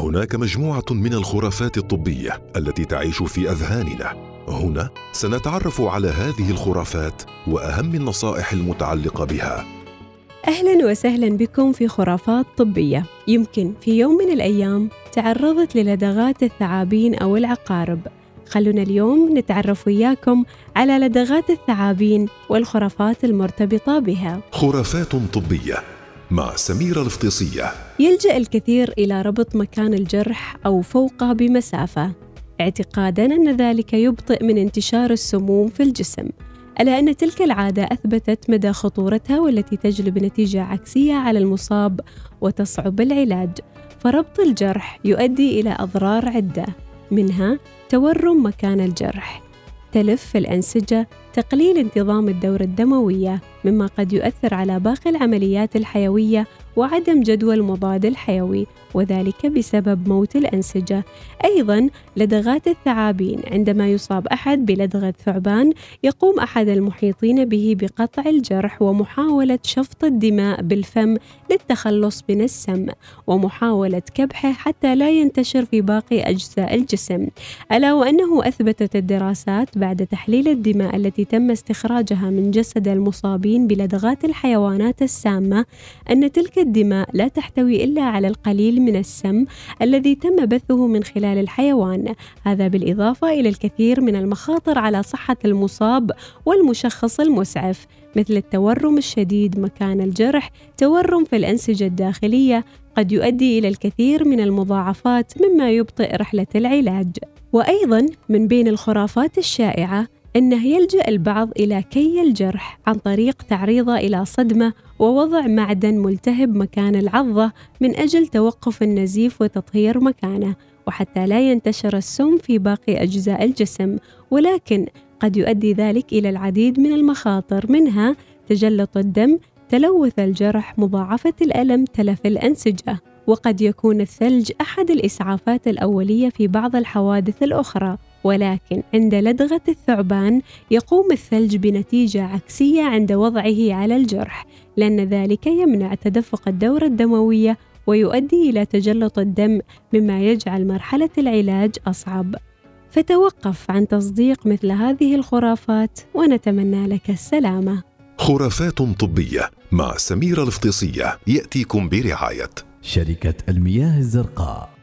هناك مجموعة من الخرافات الطبية التي تعيش في أذهاننا. هنا سنتعرف على هذه الخرافات وأهم النصائح المتعلقة بها. أهلاً وسهلاً بكم في خرافات طبية. يمكن في يوم من الأيام تعرضت للدغات الثعابين أو العقارب. خلونا اليوم نتعرف وياكم على لدغات الثعابين والخرافات المرتبطة بها. خرافات طبية مع سميرة الفطيسية. يلجأ الكثير إلى ربط مكان الجرح أو فوقه بمسافة، اعتقاداً أن ذلك يبطئ من انتشار السموم في الجسم، ألا أن تلك العادة أثبتت مدى خطورتها، والتي تجلب نتيجة عكسية على المصاب وتصعب العلاج. فربط الجرح يؤدي إلى أضرار عدة، منها تورم مكان الجرح، تلف في الأنسجة، تقليل انتظام الدورة الدموية، مما قد يؤثر على باقي العمليات الحيوية، وعدم جدوى المضاد الحيوي، وذلك بسبب موت الأنسجة. أيضاً لدغات الثعابين، عندما يصاب أحد بلدغة ثعبان يقوم أحد المحيطين به بقطع الجرح ومحاولة شفط الدماء بالفم للتخلص من السم، ومحاولة كبحه حتى لا ينتشر في باقي أجزاء الجسم. ألا وأنه أثبتت الدراسات بعد تحليل الدماء التي تم استخراجها من جسد المصابين بلدغات الحيوانات السامة أن تلك الدماء لا تحتوي إلا على القليل من السم الذي تم بثه من خلال الحيوان، هذا بالإضافة إلى الكثير من المخاطر على صحة المصاب والمشخص المسعف، مثل التورم الشديد مكان الجرح، تورم في الأنسجة الداخلية، قد يؤدي إلى الكثير من المضاعفات مما يبطئ رحلة العلاج. وأيضا من بين الخرافات الشائعة أنه يلجأ البعض إلى كي الجرح عن طريق تعريضه إلى صدمة ووضع معدن ملتهب مكان العضة من أجل توقف النزيف وتطهير مكانه، وحتى لا ينتشر السم في باقي أجزاء الجسم، ولكن قد يؤدي ذلك إلى العديد من المخاطر، منها تجلط الدم، تلوث الجرح، مضاعفة الألم، تلف الأنسجة، وقد يكون الثلج أحد الإسعافات الأولية في بعض الحوادث الأخرى. ولكن عند لدغة الثعبان يقوم الثلج بنتيجة عكسية عند وضعه على الجرح، لأن ذلك يمنع تدفق الدورة الدموية ويؤدي إلى تجلط الدم، مما يجعل مرحلة العلاج أصعب. فتوقف عن تصديق مثل هذه الخرافات ونتمنى لك السلامة. خرافات طبية مع سميرة الفطيسية يأتيكم برعاية شركة المياه الزرقاء.